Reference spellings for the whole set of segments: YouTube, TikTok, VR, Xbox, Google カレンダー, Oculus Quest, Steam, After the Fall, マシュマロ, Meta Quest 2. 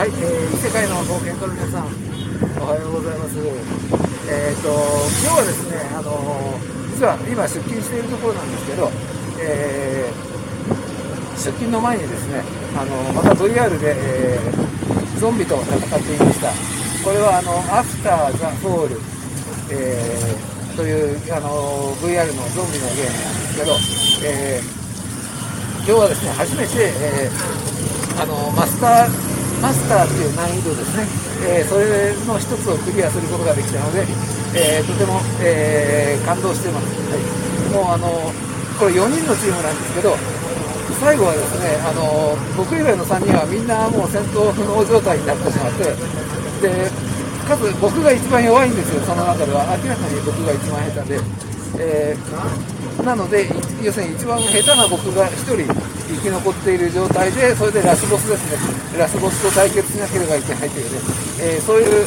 はい、異世界の冒険家の皆さん、おはようございます。今日はですね、実は今出勤しているところなんですけど、出勤の前にですね、また VR で、ゾンビと戦っていました。これはAfter the Fall、というVR のゾンビのゲームなんですけど、今日はですね、初めて、マスターという難易度ですね、それの一つをクリアすることができたので、とても、感動しています。はい、もうこれ4人のチームなんですけど、最後はですね、僕以外の3人はみんなもう戦闘不能状態になってしまって、でかつ僕が一番弱いんですよ、その中では。明らかに僕が一番下手で、なので要するに一番下手な僕が一人生き残っている状態で、それでラスボスですね、ラスボスと対決しなければいけないというね、そういう、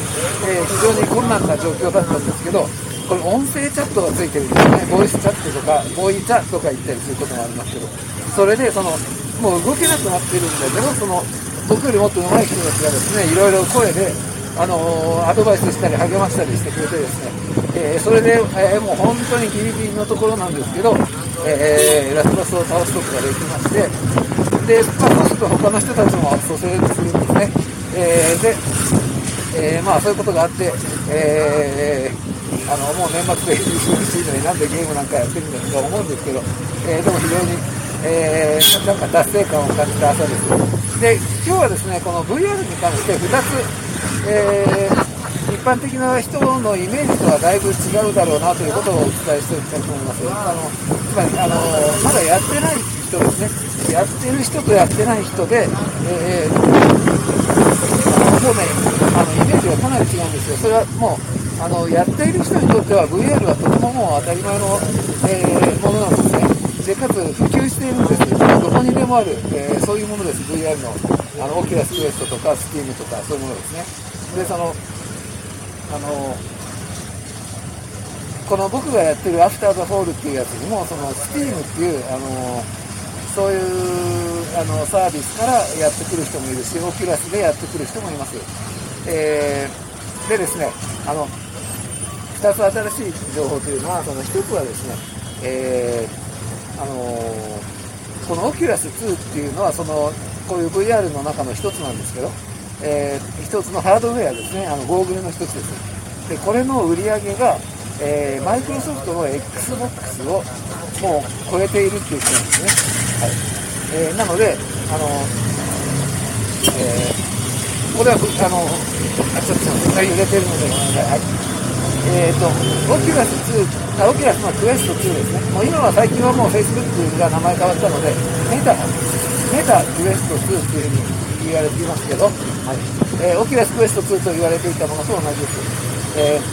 非常に困難な状況だったんですけど、これ音声チャットがついてるんですね。ボイスチャットとかボイチャとか言ったりすることもありますけど、それでもう動けなくなってるんだけど、僕よりもっと上手い人たちがですね、いろいろ声でアドバイスしたり励ましたりしてくれてですね、それで、もう本当にギリギリのところなんですけど、ラスボスを倒すことができまして、で、そうすると他の人たちも蘇生するんですね。で、そういうことがあって、もう年末で忙しいのになんでゲームなんかやってるんだと思うんですけど、でも非常に、なんか達成感を感じた朝です。で、今日はですね、この VR に関して2つ、一般的な人のイメージとはだいぶ違うだろうなということをお伝えしておきたいと思います。つまりまだやってない人ですね、やってる人とやってない人で、イメージはかなり違うんですよ。それはもうやっている人にとっては VR はとてももう当たり前の、ものなんですね。でかつ普及しているんですけど、どこにでもある、そういうものです。 VR のOculus Quest とか Steam とかそういうものですね。で、この僕がやってる After the Fall っていうやつにも、Steam っていうそういうサービスからやってくる人もいるし、Oculus でやってくる人もいます。でですね、2つ新しい情報というのは、1つはですね、この Oculus 2っていうのはこういう VR の中の一つなんですけど、一つのハードウェアですね、ゴーグルの一つです。で、これの売り上げが、マイクロソフトの Xbox をもう超えているっていうことなんですね。はい。なので、これは、揺れてるので、はい。Oculus の Quest 2ですね。もう今は最近はもう Facebook が名前変わったので、メタ Quest 2っていうふうに言われていますけど、はい。Oculus Quest 2と言われていたものと同じです。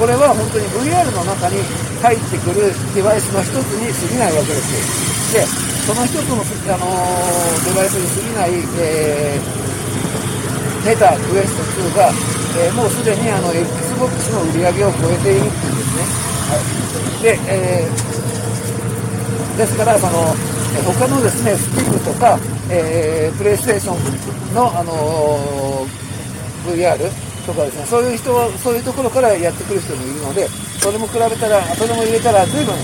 これは本当に VR の中に入ってくるデバイスの一つに過ぎないわけです。で、その一つの、デバイスに過ぎない、メタ Quest 2が、もうすでにXbox の売り上げを超えているっていうんですね。はい。で、ですから他のですね、Steam とか、PlayStation の、VR とかですね、そういう人はそういうところからやってくる人もいるので、それも比べたら、それも入れたら随分、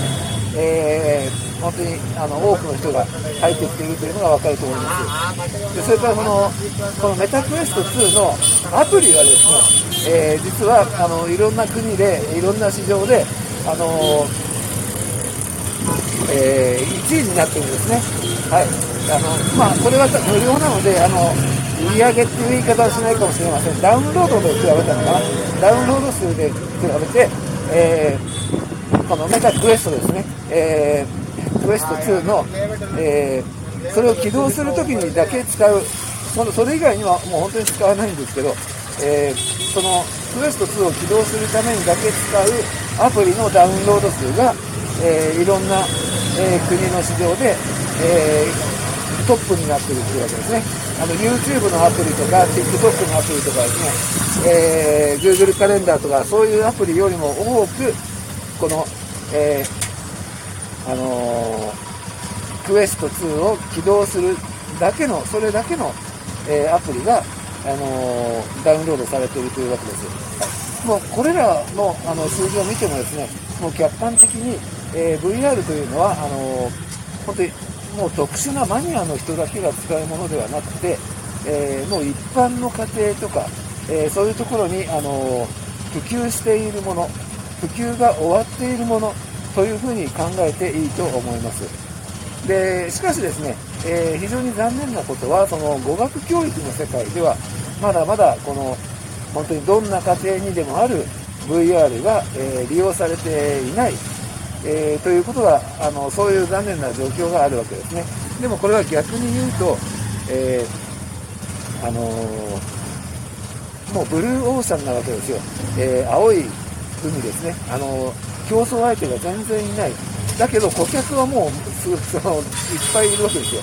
本当に多くの人が入ってきているというのが分かると思います。で、それからこのメタクエスト2のアプリはですね、実はいろんな国でいろんな市場で1位になっているんですね。はい。これは無料なので売り上げっていう言い方はしないかもしれません。ダウンロードで比べたのかな、ダウンロード数で比べて、このメタクエストですね、クエスト2の、それを起動するときにだけ使う、それ以外にはもう本当に使わないんですけど、そのクエスト2を起動するためにだけ使うアプリのダウンロード数が、いろんな、国の市場で、トップになっているというわけですね。YouTube のアプリとか TikTok のアプリとかですね、Google カレンダーとかそういうアプリよりも多くこの、クエスト2を起動するだけの、それだけの、アプリが、ダウンロードされているというわけです。もうこれらの数字を見てもですね、もう客観的に、VR というのは本当にもう特殊なマニアの人だけが使うものではなくて、もう一般の家庭とか、そういうところに普及しているもの、普及が終わっているものというふうに考えていいと思います。で、しかしですね、非常に残念なことは、その語学教育の世界ではまだまだこの本当にどんな家庭にでもある VR が、利用されていない、ということがそういう残念な状況があるわけですね。でもこれは逆に言うと、もうブルーオーシャンなわけですよ。青い海ですね。競争相手が全然いない。だけど顧客はもういっぱいいるわけですよ。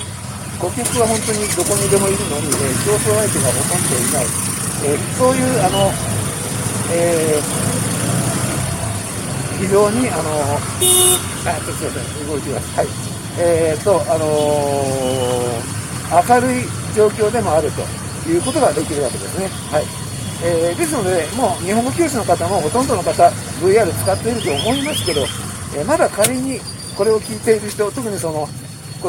顧客は本当にどこにでもいるのに、競争相手がほとんどいない。そういう非常にすいません、動いています。はい。明るい状況でもあるということができるわけですね。はい。ですので、もう日本語教師の方もほとんどの方 VR 使っていると思いますけど、まだ仮にこれを聞いている人、特にこ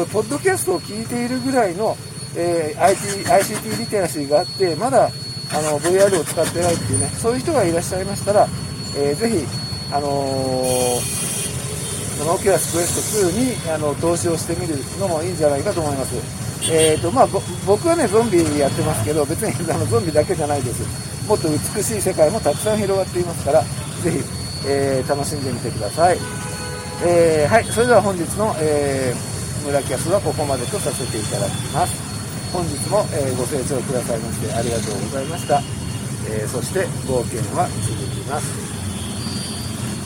れポッドキャストを聞いているぐらいの、ICT リテラシーがあって、まだVR を使ってないっていうね、そういう人がいらっしゃいましたら、ぜひ、Oculus Quest 2に投資をしてみるのもいいんじゃないかと思います。僕はね、ゾンビやってますけど、別にゾンビだけじゃないです。もっと美しい世界もたくさん広がっていますから、ぜひ、楽しんでみてください。はい、それでは本日の、村キャスはここまでとさせていただきます。本日も、ご清聴くださいましてありがとうございました。そして冒険は続きます。